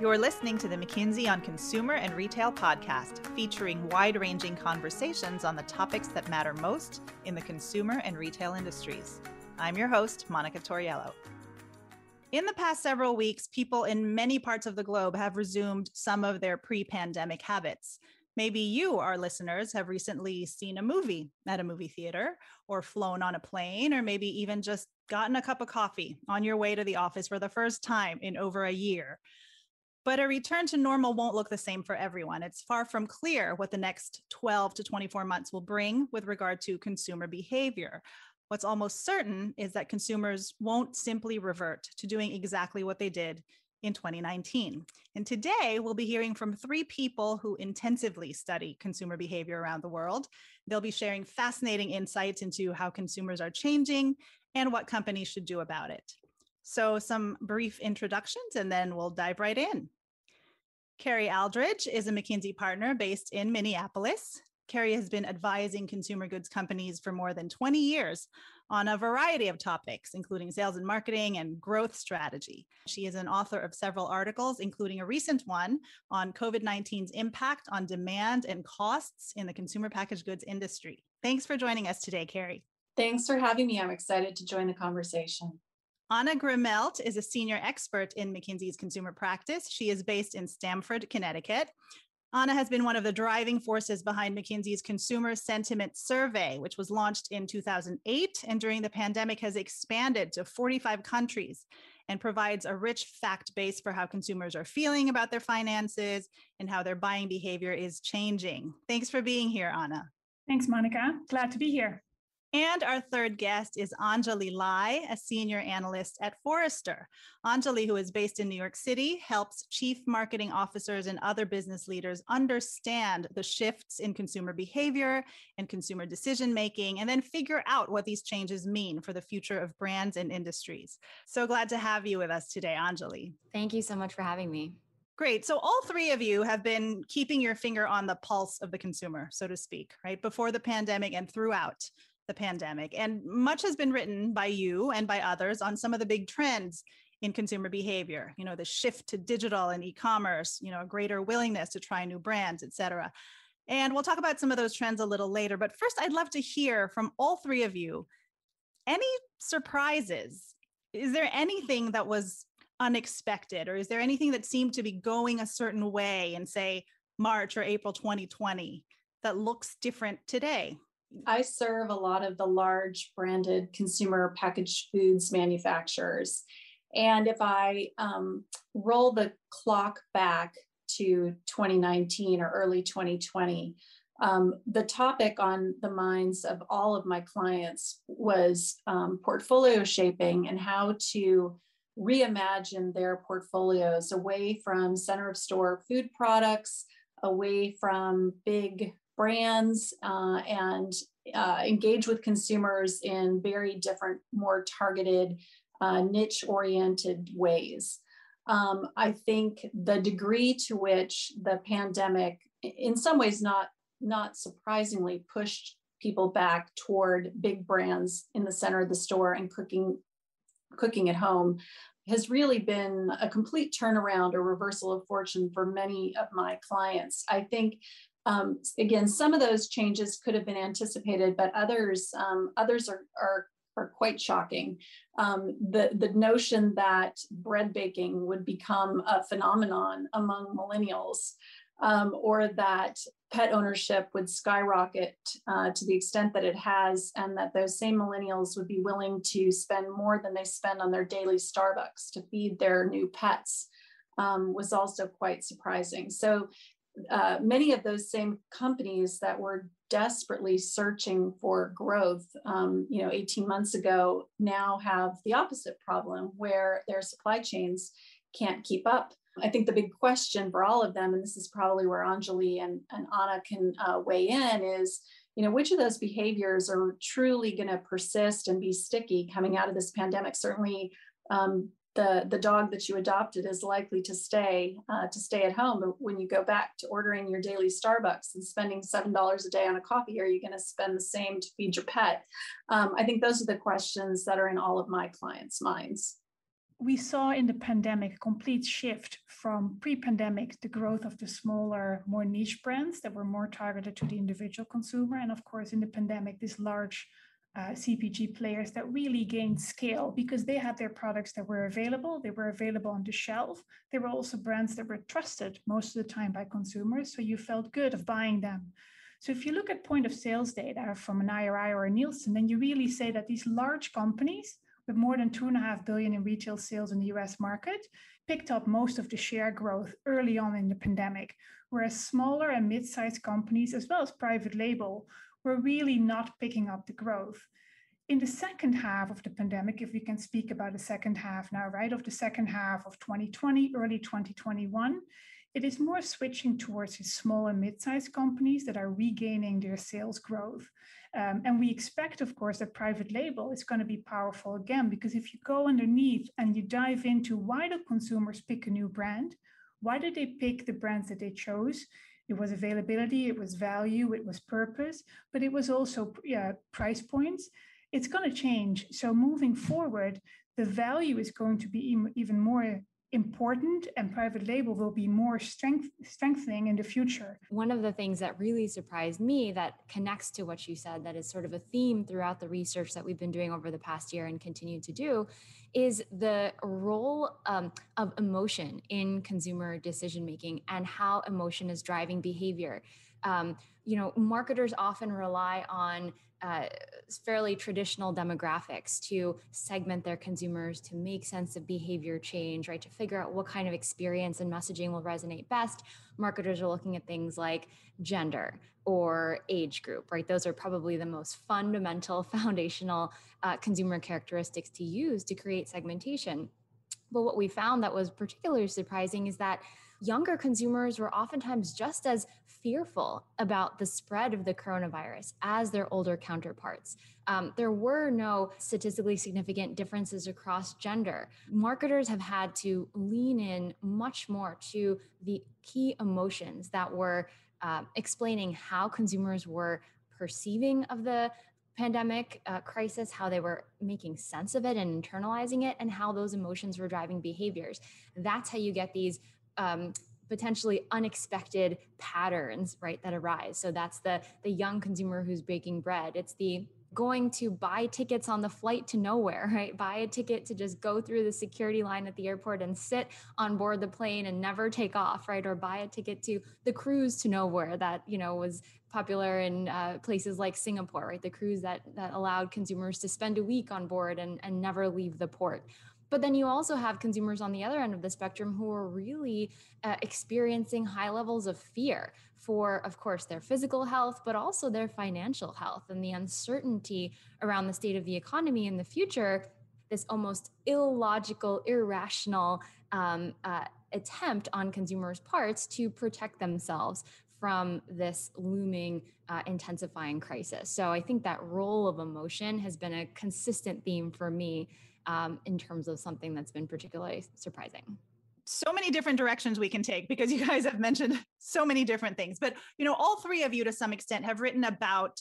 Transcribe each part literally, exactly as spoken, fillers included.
You're listening to the McKinsey on Consumer and Retail podcast, featuring wide-ranging conversations on the topics that matter most in the consumer and retail industries. I'm your host, Monica Toriello. In the past several weeks, people in many parts of the globe have resumed some of their pre-pandemic habits. Maybe you, our listeners, have recently seen a movie at a movie theater or flown on a plane, or maybe even just gotten a cup of coffee on your way to the office for the first time in over a year. But a return to normal won't look the same for everyone. It's far from clear what the next twelve to twenty-four months will bring with regard to consumer behavior. What's almost certain is that consumers won't simply revert to doing exactly what they did in twenty nineteen. And today we'll be hearing from three people who intensively study consumer behavior around the world. They'll be sharing fascinating insights into how consumers are changing and what companies should do about it. So some brief introductions and then we'll dive right in. Carrie Aldridge is a McKinsey partner based in Minneapolis. Carrie has been advising consumer goods companies for more than twenty years on a variety of topics, including sales and marketing and growth strategy. She is an author of several articles, including a recent one on COVID nineteen's impact on demand and costs in the consumer packaged goods industry. Thanks for joining us today, Carrie. Thanks for having me. I'm excited to join the conversation. Anna Grimelt is a senior expert in McKinsey's consumer practice. She is based in Stamford, Connecticut. Anna has been one of the driving forces behind McKinsey's Consumer Sentiment Survey, which was launched in two thousand eight, and during the pandemic has expanded to forty-five countries and provides a rich fact base for how consumers are feeling about their finances and how their buying behavior is changing. Thanks for being here, Anna. Thanks, Monica. Glad to be here. And our third guest is Anjali Lai, a senior analyst at Forrester. Anjali, who is based in New York City, helps chief marketing officers and other business leaders understand the shifts in consumer behavior and consumer decision-making, and then figure out what these changes mean for the future of brands and industries. So glad to have you with us today, Anjali. Thank you so much for having me. Great. So all three of you have been keeping your finger on the pulse of the consumer, so to speak, right? Before the pandemic and throughout the pandemic. And much has been written by you and by others on some of the big trends in consumer behavior, you know, the shift to digital and e-commerce, you know, a greater willingness to try new brands, et cetera. And we'll talk about some of those trends a little later. But first, I'd love to hear from all three of you, any surprises? Is there anything that was unexpected, or is there anything that seemed to be going a certain way in, say, March or April twenty twenty that looks different today? I serve a lot of the large branded consumer packaged foods manufacturers. And if I um, roll the clock back to twenty nineteen or early twenty twenty, um, the topic on the minds of all of my clients was um, portfolio shaping and how to reimagine their portfolios away from center of store food products, away from big brands uh, and uh, engage with consumers in very different, more targeted, uh, niche-oriented ways. Um, I think the degree to which the pandemic, in some ways not, not surprisingly, pushed people back toward big brands in the center of the store and cooking, cooking at home has really been a complete turnaround or reversal of fortune for many of my clients. I think Um, again, some of those changes could have been anticipated, but others um, others are, are, are quite shocking. Um, the, the notion that bread baking would become a phenomenon among millennials, um, or that pet ownership would skyrocket uh, to the extent that it has, and that those same millennials would be willing to spend more than they spend on their daily Starbucks to feed their new pets, um, was also quite surprising. So Uh, many of those same companies that were desperately searching for growth, um, you know, eighteen months ago, now have the opposite problem where their supply chains can't keep up. I think the big question for all of them, and this is probably where Anjali and, and Anna can uh, weigh in, is, you know, which of those behaviors are truly going to persist and be sticky coming out of this pandemic? Certainly, um, The, the dog that you adopted is likely to stay uh, to stay at home. But when you go back to ordering your daily Starbucks and spending seven dollars a day on a coffee, are you going to spend the same to feed your pet? Um, I think those are the questions that are in all of my clients' minds. we saw in the pandemic a complete shift from pre-pandemic, the growth of the smaller, more niche brands that were more targeted to the individual consumer. And of course, in the pandemic, these large uh, C P G players that really gained scale because they had their products that were available. They were available on the shelf. They were also brands that were trusted most of the time by consumers. So you felt good of buying them. So if you look at point of sales data from an I R I or a Nielsen, then you really say that these large companies with more than two and a half billion in retail sales in the U S market, picked up most of the share growth early on in the pandemic, whereas smaller and mid-sized companies, as well as private label, were really not picking up the growth. In the second half of the pandemic, if we can speak about the second half now, right, of the second half of twenty twenty, early twenty twenty-one, it is more switching towards these small and mid-sized companies that are regaining their sales growth. Um, and we expect, of course, that private label is going to be powerful again, because if you go underneath and you dive into why do consumers pick a new brand, why did they pick the brands that they chose? It was availability, it was value, it was purpose, but it was also yeah, price points. It's going to change. So moving forward, the value is going to be even more important and private label will be more strength, strengthening in the future. One of the things that really surprised me that connects to what you said, that is sort of a theme throughout the research that we've been doing over the past year and continue to do, is the role um, of emotion in consumer decision-making and how emotion is driving behavior. Um, you know, marketers often rely on Uh, fairly traditional demographics to segment their consumers, to make sense of behavior change, right? To figure out what kind of experience and messaging will resonate best. Marketers are looking at things like gender or age group, right? Those are probably the most fundamental, foundational uh, consumer characteristics to use to create segmentation. But what we found that was particularly surprising is that younger consumers were oftentimes just as fearful about the spread of the coronavirus as their older counterparts. Um, there were no statistically significant differences across gender. Marketers have had to lean in much more to the key emotions that were uh, explaining how consumers were perceiving of the pandemic uh, crisis, how they were making sense of it and internalizing it, and how those emotions were driving behaviors. That's how you get these um, potentially unexpected patterns, right, that arise. So that's the, the young consumer who's baking bread. It's the going to buy tickets on the flight to nowhere, right? Buy a ticket to just go through the security line at the airport and sit on board the plane and never take off, right? Or buy a ticket to the cruise to nowhere that, you know, was popular in uh, places like Singapore, right? The cruise that that allowed consumers to spend a week on board and, and never leave the port. But then you also have consumers on the other end of the spectrum who are really uh, experiencing high levels of fear for, of course, their physical health, but also their financial health and the uncertainty around the state of the economy in the future, this almost illogical, irrational um, uh, attempt on consumers' parts to protect themselves from this looming, uh, intensifying crisis. So I think that role of emotion has been a consistent theme for me um, in terms of something that's been particularly surprising. So many different directions we can take because you guys have mentioned so many different things. But, you know, all three of you to some extent have written about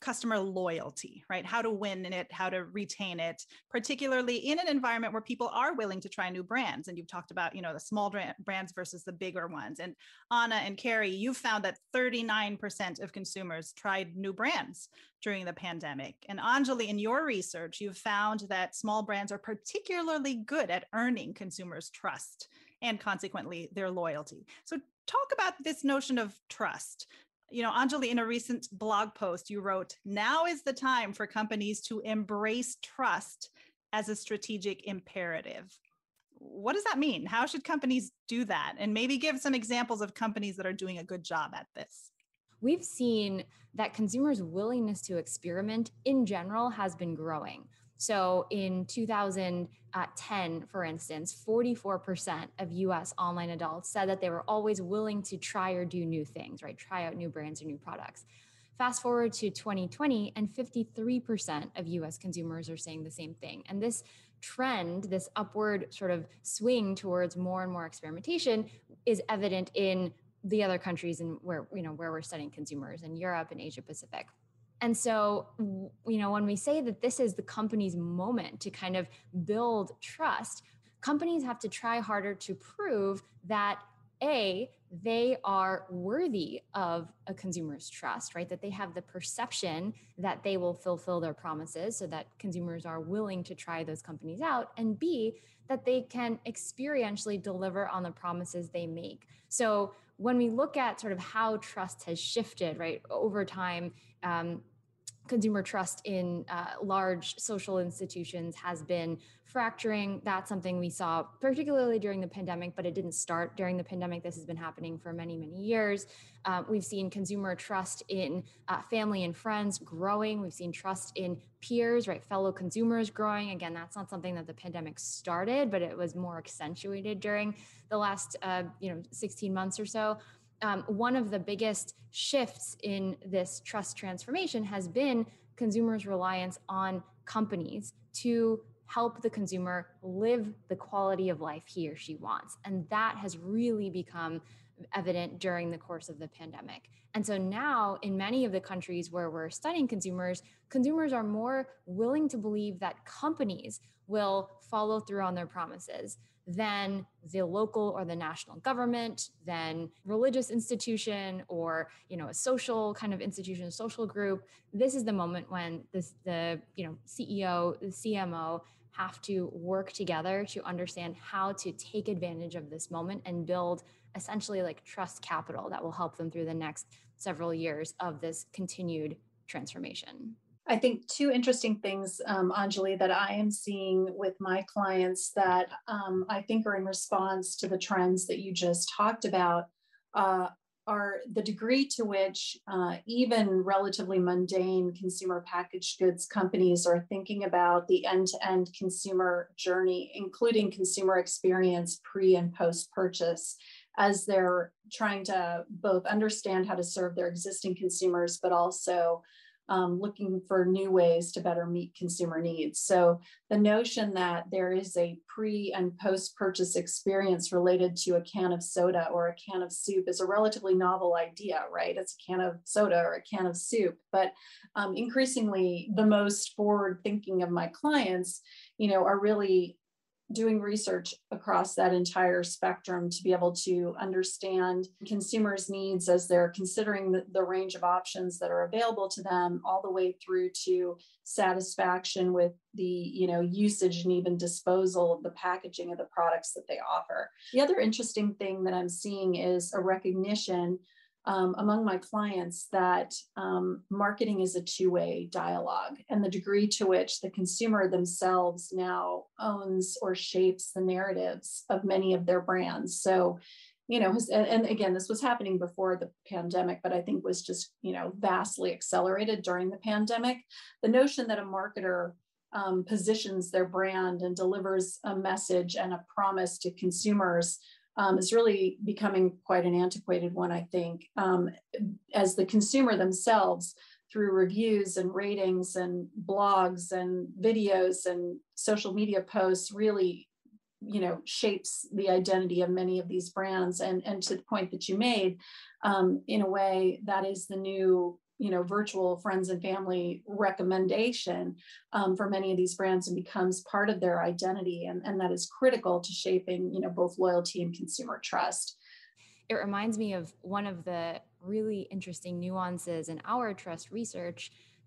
customer loyalty, right? How to win in it, how to retain it, particularly in an environment where people are willing to try new brands. And you've talked about, you know, the small brands versus the bigger ones. And Anna and Carrie, you found that thirty-nine percent of consumers tried new brands during the pandemic. And Anjali, in your research, you've found that small brands are particularly good at earning consumers' trust and consequently their loyalty. So talk about this notion of trust. You know, Anjali, in a recent blog post, you wrote, now is the time for companies to embrace trust as a strategic imperative. What does that mean? How should companies do that? And maybe give some examples of companies that are doing a good job at this. We've seen that consumers' willingness to experiment in general has been growing. So in two thousand ten, for instance, forty-four percent of U S online adults said that they were always willing to try or do new things, right? Try out new brands or new products. Fast forward to twenty twenty, and fifty-three percent of U S consumers are saying the same thing. And this trend, this upward sort of swing towards more and more experimentation is evident in the other countries and where, you know, where we're studying consumers in Europe and Asia Pacific. And so, you know, when we say that this is the company's moment to kind of build trust, companies have to try harder to prove that A, they are worthy of a consumer's trust, right? That they have the perception that they will fulfill their promises so that consumers are willing to try those companies out. And B, that they can experientially deliver on the promises they make. So when we look at sort of how trust has shifted, right, over time, um, consumer trust in uh, large social institutions has been fracturing. That's something we saw particularly during the pandemic, but it didn't start during the pandemic. This has been happening for many, many years. Uh, we've seen consumer trust in uh, family and friends growing. We've seen trust in peers, right? Fellow consumers growing. Again, that's not something that the pandemic started, but it was more accentuated during the last, uh, you know, sixteen months or so. Um, one of the biggest shifts in this trust transformation has been consumers' reliance on companies to help the consumer live the quality of life he or she wants. And that has really become evident during the course of the pandemic. And so now in many of the countries where we're studying consumers, consumers are more willing to believe that companies will follow through on their promises than the local or the national government, than religious institution or, you know, a social kind of institution, social group. This is the moment when this, the, you know, C E O, the C M O have to work together to understand how to take advantage of this moment and build essentially like trust capital that will help them through the next several years of this continued transformation. I think two interesting things, um, Anjali, that I am seeing with my clients that um, I think are in response to the trends that you just talked about uh, are the degree to which uh, even relatively mundane consumer packaged goods companies are thinking about the end-to-end consumer journey, including consumer experience pre and post-purchase, as they're trying to both understand how to serve their existing consumers, but also Um, looking for new ways to better meet consumer needs. So the notion that there is a pre and post-purchase experience related to a can of soda or a can of soup is a relatively novel idea, right? It's a can of soda or a can of soup. But um, increasingly, the most forward-thinking of my clients, you know, are really doing research across that entire spectrum to be able to understand consumers' needs as they're considering the, the range of options that are available to them, all the way through to satisfaction with the, you know, usage and even disposal of the packaging of the products that they offer. The other interesting thing that I'm seeing is a recognition Um, among my clients that um, marketing is a two-way dialogue, and the degree to which the consumer themselves now owns or shapes the narratives of many of their brands. So, you know, and, and again, this was happening before the pandemic, but I think was just, you know, vastly accelerated during the pandemic. The notion that a marketer um, positions their brand and delivers a message and a promise to consumers Um, is really becoming quite an antiquated one, I think, um, as the consumer themselves, through reviews and ratings and blogs and videos and social media posts, really, you know, shapes the identity of many of these brands. And, and to the point that you made, um, in a way, that is the new, you know, virtual friends and family recommendation um, for many of these brands, and becomes part of their identity. And, and that is critical to shaping, you know, both loyalty and consumer trust. It reminds me of one of the really interesting nuances in our trust research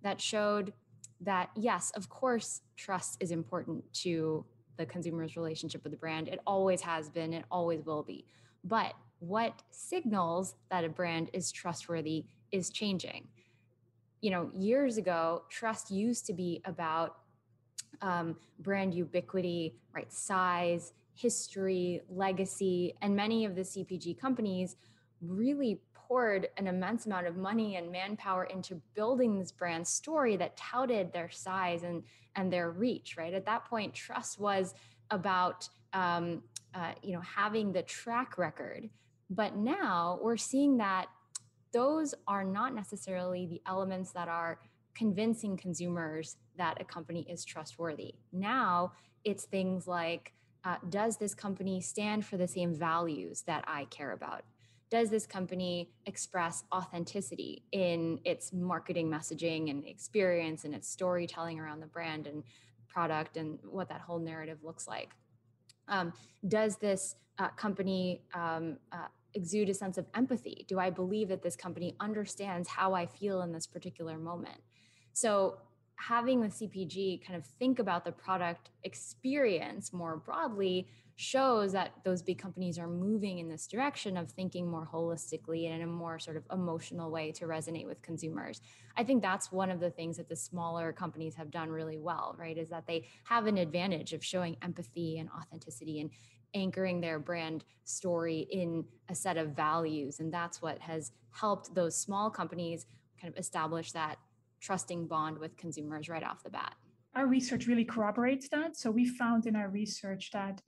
that showed that, yes, of course, trust is important to the consumer's relationship with the brand. It always has been, it always will be. But what signals that a brand is trustworthy is changing. You know, years ago, trust used to be about um, brand ubiquity, right? Size, history, legacy, and many of the C P G companies really poured an immense amount of money and manpower into building this brand story that touted their size and, and their reach, right? At that point, trust was about, um, uh, you know, having the track record. But now we're seeing that those are not necessarily the elements that are convincing consumers that a company is trustworthy. Now it's things like, uh, does this company stand for the same values that I care about? Does this company express authenticity in its marketing messaging and experience and its storytelling around the brand and product and what that whole narrative looks like? Um, does this uh, company um, uh, exude a sense of empathy? Do I believe that this company understands how I feel in this particular moment? So having the C P G kind of think about the product experience more broadly shows that those big companies are moving in this direction of thinking more holistically and in a more sort of emotional way to resonate with consumers. I think that's one of the things that the smaller companies have done really well, right? Is that they have an advantage of showing empathy and authenticity and anchoring their brand story in a set of values. And that's what has helped those small companies kind of establish that trusting bond with consumers right off the bat. Our research really corroborates that. So we found in our research that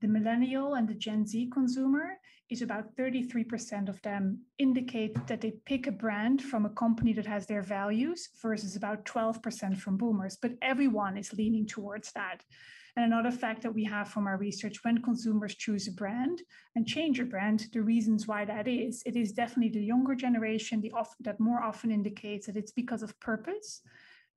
the millennial and the Gen Z consumer is about thirty-three percent of them indicate that they pick a brand from a company that has their values versus about twelve percent from boomers, but everyone is leaning towards that. And another fact that we have from our research, when consumers choose a brand and change a brand, the reasons why that is, it is definitely the younger generation the off, that more often indicates that it's because of purpose.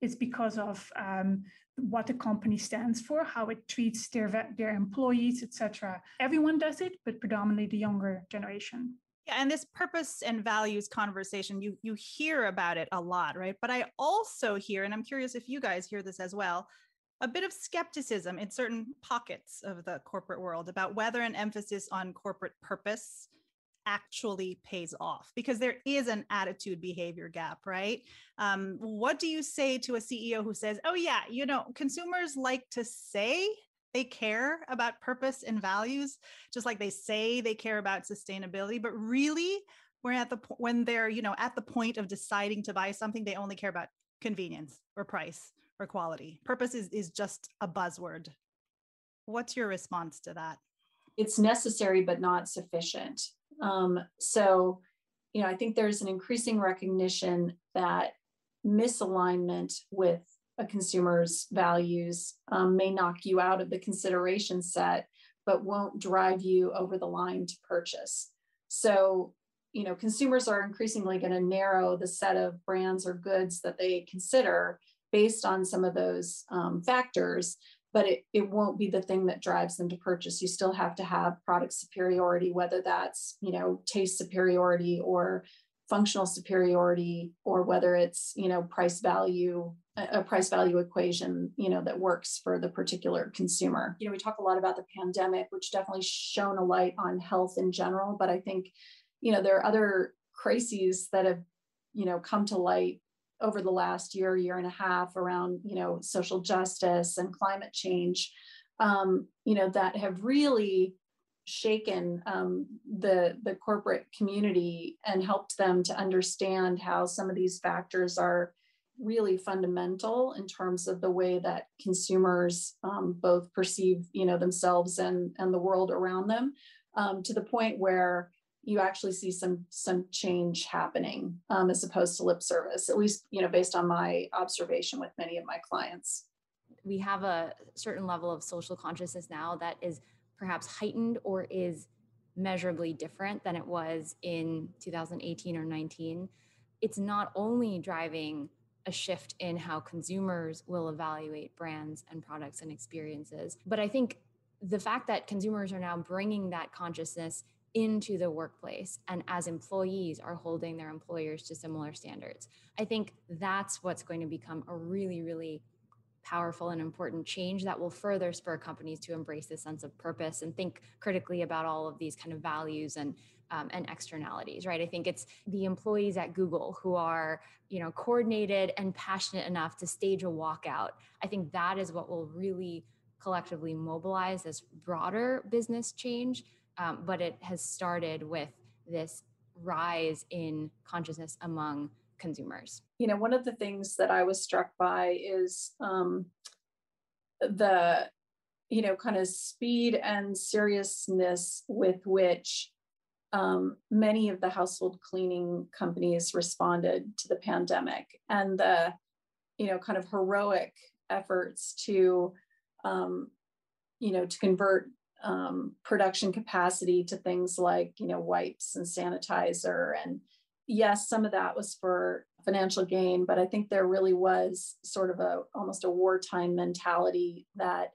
It's because of um, what the company stands for, how it treats their, their employees, et cetera. Everyone does it, but predominantly the younger generation. Yeah, and this purpose and values conversation, you, you hear about it a lot, right? But I also hear, and I'm curious if you guys hear this as well, a bit of skepticism in certain pockets of the corporate world about whether an emphasis on corporate purpose actually pays off, because there is an attitude behavior gap, right? Um, what do you say to a C E O who says, oh yeah, you know, consumers like to say they care about purpose and values, just like they say they care about sustainability, but really we're at the po- when they're, you know, at the point of deciding to buy something, they only care about convenience or price or quality. Purpose is, is just a buzzword. What's your response to that? It's necessary, but not sufficient. Um, so, you know, I think there's an increasing recognition that misalignment with a consumer's values um, may knock you out of the consideration set, but won't drive you over the line to purchase. So, you know, consumers are increasingly going to narrow the set of brands or goods that they consider based on some of those um, factors. But it, it won't be the thing that drives them to purchase. You still have to have product superiority, whether that's, you know, taste superiority or functional superiority, or whether it's, you know, price value, a price value equation, you know, that works for the particular consumer. You know, we talk a lot about the pandemic, which definitely shone a light on health in general. But I think, you know, there are other crises that have, you know, come to light over the last year, year and a half around, you know, social justice and climate change, um, you know, that have really shaken um, the, the corporate community and helped them to understand how some of these factors are really fundamental in terms of the way that consumers um, both perceive, you know, themselves and, and the world around them, um, to the point where you actually see some some change happening um, as opposed to lip service, at least, you know, based on my observation with many of my clients. We have a certain level of social consciousness now that is perhaps heightened or is measurably different than it was in two thousand eighteen or nineteen. It's not only driving a shift in how consumers will evaluate brands and products and experiences, but I think the fact that consumers are now bringing that consciousness into the workplace and as employees are holding their employers to similar standards. I think that's what's going to become a really, really powerful and important change that will further spur companies to embrace this sense of purpose and think critically about all of these kind of values and um, and externalities, right? I think it's the employees at Google who are, you know, coordinated and passionate enough to stage a walkout. I think that is what will really collectively mobilize this broader business change. Um, but it has started with this rise in consciousness among consumers. You know, one of the things that I was struck by is um, the, you know, kind of speed and seriousness with which um, many of the household cleaning companies responded to the pandemic, and the, you know, kind of heroic efforts to, um, you know, to convert Um, production capacity to things like, you know, wipes and sanitizer. And yes, some of that was for financial gain, but I think there really was sort of a, almost a wartime mentality that,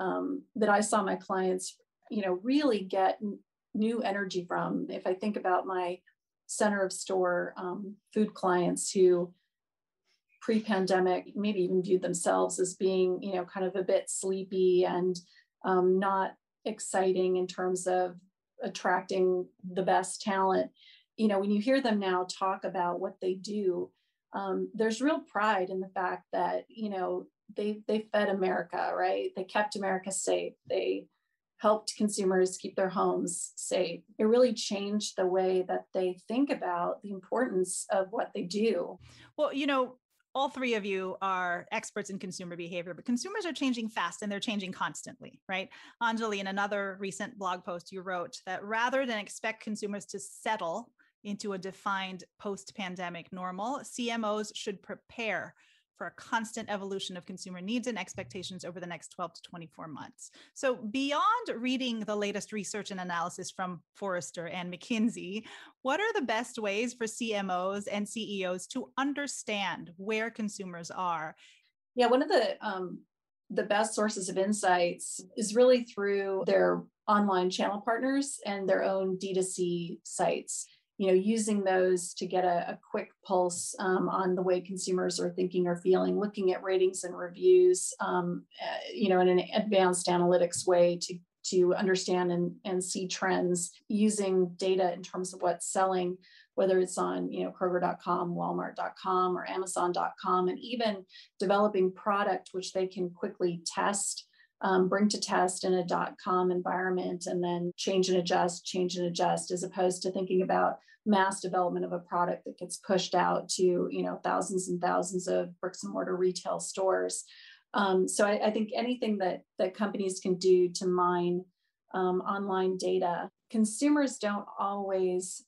um, that I saw my clients, you know, really get n- new energy from. If I think about my center of store um, food clients who pre-pandemic maybe even viewed themselves as being, you know, kind of a bit sleepy and um, not exciting in terms of attracting the best talent. You know, when you hear them now talk about what they do, um, there's real pride in the fact that, you know, they they fed America, right? They kept America safe. They helped consumers keep their homes safe. It really changed the way that they think about the importance of what they do. Well, you know, all three of you are experts in consumer behavior, but consumers are changing fast and they're changing constantly, right? Anjali, in another recent blog post, you wrote that rather than expect consumers to settle into a defined post-pandemic normal, C M Os should prepare for a constant evolution of consumer needs and expectations over the next twelve to twenty-four months. So beyond reading the latest research and analysis from Forrester and McKinsey, what are the best ways for C M Os and C E Os to understand where consumers are? Yeah, one of the um, the best sources of insights is really through their online channel partners and their own D two C sites. You know, using those to get a, a quick pulse um, on the way consumers are thinking or feeling, looking at ratings and reviews, um, uh, you know, in an advanced analytics way to, to understand and, and see trends, using data in terms of what's selling, whether it's on, you know, Kroger dot com, Walmart dot com, or Amazon dot com, and even developing product, which they can quickly test, Um, bring to test in a dot-com environment and then change and adjust, change and adjust, as opposed to thinking about mass development of a product that gets pushed out to, you know, thousands and thousands of bricks and mortar retail stores. Um, so I, I think anything that, that companies can do to mine um, online data, consumers don't always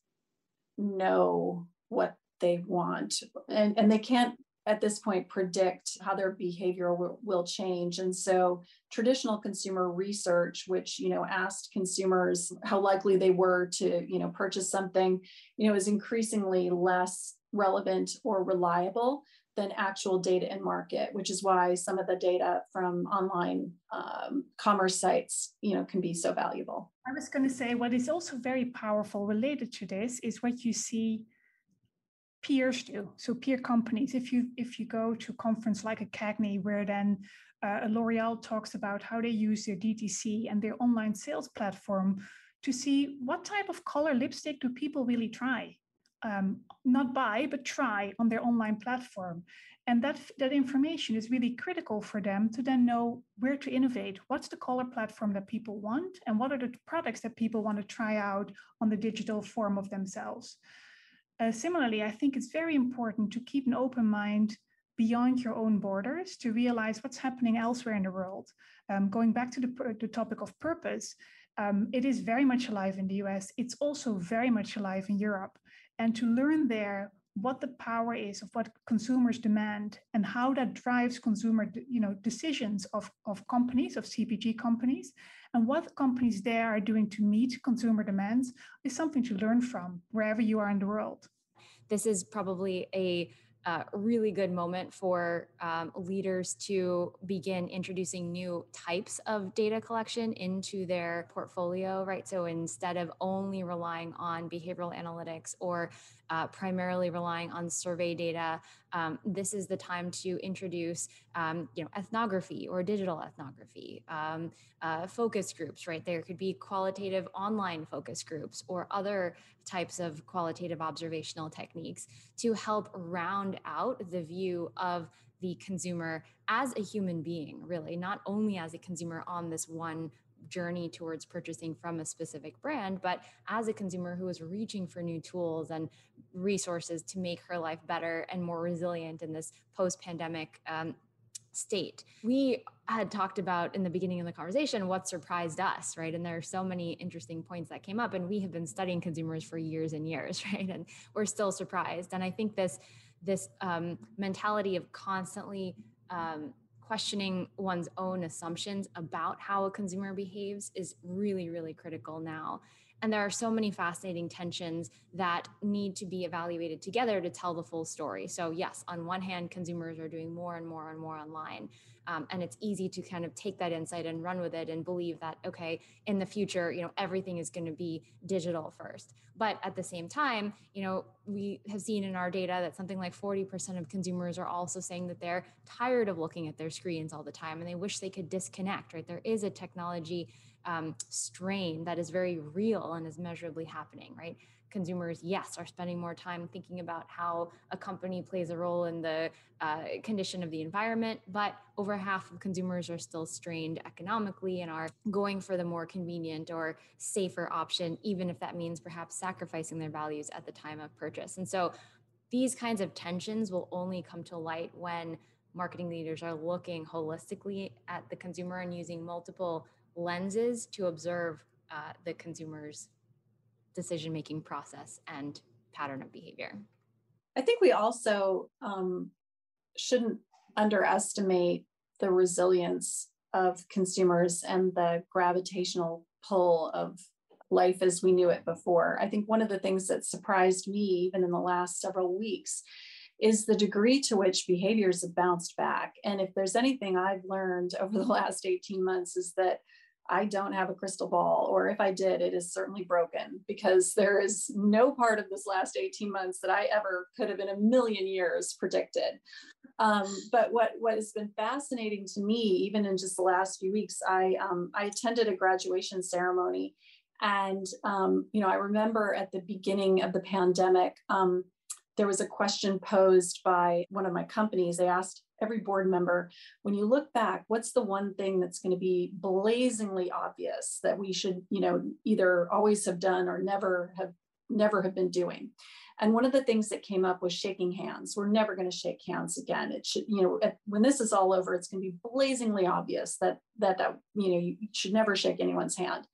know what they want, and, and they can't at this point predict how their behavior will, will change. And so traditional consumer research, which, you know, asked consumers how likely they were to, you know, purchase something, you know, is increasingly less relevant or reliable than actual data in market, which is why some of the data from online um, commerce sites, you know, can be so valuable. I was going to say, what is also very powerful related to this is what you see peers do. So peer companies, if you if you go to a conference like a CAGNY, where then uh, L'Oreal talks about how they use their D T C and their online sales platform to see what type of color lipstick do people really try, um, not buy, but try on their online platform. And that, that information is really critical for them to then know where to innovate. What's the color platform that people want, and what are the products that people want to try out on the digital form of themselves? Uh, similarly, I think it's very important to keep an open mind beyond your own borders to realize what's happening elsewhere in the world. Um, going back to the, the topic of purpose, um, it is very much alive in the U S. It's also very much alive in Europe. And to learn there what the power is of what consumers demand and how that drives consumer, you know, decisions of, of companies, of C P G companies, and what companies there are doing to meet consumer demands is something to learn from wherever you are in the world. This is probably a uh, really good moment for um, leaders to begin introducing new types of data collection into their portfolio, right? So instead of only relying on behavioral analytics or Uh, primarily relying on survey data, um, this is the time to introduce, um, you know, ethnography or digital ethnography, um, uh, focus groups, right? There could be qualitative online focus groups or other types of qualitative observational techniques to help round out the view of the consumer as a human being, really, not only as a consumer on this one journey towards purchasing from a specific brand, but as a consumer who is reaching for new tools and resources to make her life better and more resilient in this post-pandemic um, state. We had talked about in the beginning of the conversation what surprised us, right? And there are so many interesting points that came up, and we have been studying consumers for years and years, right? And we're still surprised. And I think this, this um, mentality of constantly um, questioning one's own assumptions about how a consumer behaves is really, really critical now. And there are so many fascinating tensions that need to be evaluated together to tell the full story. So yes, on one hand, consumers are doing more and more and more online. Um, and it's easy to kind of take that insight and run with it and believe that, okay, in the future, you know, everything is going to be digital first. But at the same time, you know, we have seen in our data that something like forty percent of consumers are also saying that they're tired of looking at their screens all the time and they wish they could disconnect, right? There is a technology um, strain that is very real and is measurably happening, right? Consumers, yes, are spending more time thinking about how a company plays a role in the uh, condition of the environment, but over half of consumers are still strained economically and are going for the more convenient or safer option, even if that means perhaps sacrificing their values at the time of purchase. And so these kinds of tensions will only come to light when marketing leaders are looking holistically at the consumer and using multiple lenses to observe uh, the consumer's decision-making process and pattern of behavior. I think we also um, shouldn't underestimate the resilience of consumers and the gravitational pull of life as we knew it before. I think one of the things that surprised me even in the last several weeks is the degree to which behaviors have bounced back. And if there's anything I've learned over the last eighteen months is that I don't have a crystal ball, or if I did, it is certainly broken, because there is no part of this last eighteen months that I ever could have in a million years predicted. Um, but what, what has been fascinating to me, even in just the last few weeks, I, um, I attended a graduation ceremony. And, um, you know, I remember at the beginning of the pandemic, um, there was a question posed by one of my companies. They asked every board member, when you look back, what's the one thing that's going to be blazingly obvious that we should, you know, either always have done or never have never have been doing? And one of the things that came up was shaking hands. We're never going to shake hands again. It should, you know, when this is all over, it's going to be blazingly obvious that that that you know you should never shake anyone's hand.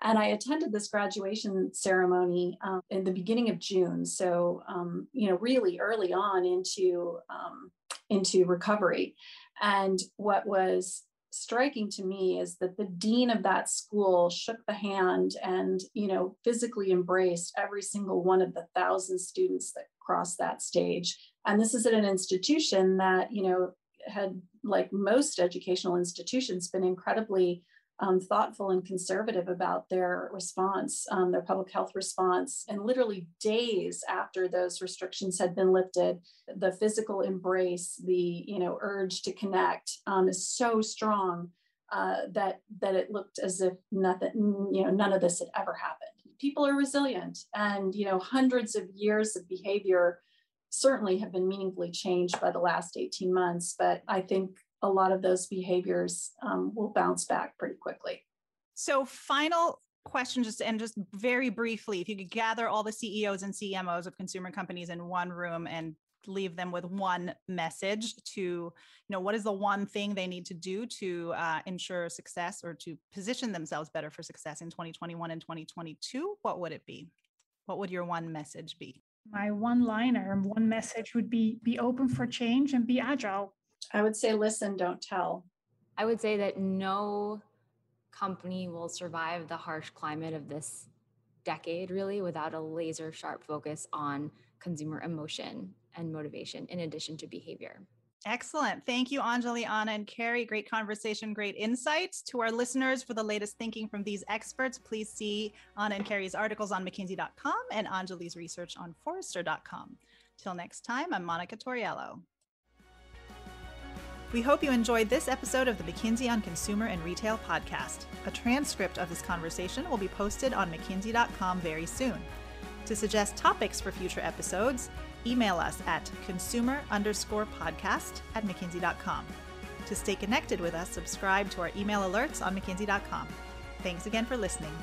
And I attended this graduation ceremony um, in the beginning of June. So, um, you know, really early on into, um, into recovery. And what was striking to me is that the dean of that school shook the hand and, you know, physically embraced every single one of the thousand students that crossed that stage. And this is at an institution that, you know, had, like most educational institutions, been incredibly Um, thoughtful and conservative about their response, um, their public health response. And literally days after those restrictions had been lifted, the physical embrace, the you know urge to connect um, is so strong uh, that that it looked as if nothing, you know, none of this had ever happened. People are resilient, and you know, hundreds of years of behavior certainly have been meaningfully changed by the last eighteen months. But I think a lot of those behaviors um, will bounce back pretty quickly. So final question, just and just very briefly, if you could gather all the C E Os and C M Os of consumer companies in one room and leave them with one message to, you know, what is the one thing they need to do to uh, ensure success or to position themselves better for success in twenty twenty-one and twenty twenty-two, what would it be? What would your one message be? My one-liner, one message would be, be open for change and be agile. I would say, listen, don't tell. I would say that no company will survive the harsh climate of this decade, really, without a laser sharp focus on consumer emotion and motivation, in addition to behavior. Excellent. Thank you, Anjali, Anna, and Carrie. Great conversation, great insights. To our listeners, for the latest thinking from these experts, please see Anna and Carrie's articles on McKinsey dot com and Anjali's research on Forrester dot com. Till next time, I'm Monica Toriello. We hope you enjoyed this episode of the McKinsey on Consumer and Retail podcast. A transcript of this conversation will be posted on McKinsey dot com very soon. To suggest topics for future episodes, email us at consumer underscore podcast at McKinsey dot com. To stay connected with us, subscribe to our email alerts on McKinsey dot com. Thanks again for listening.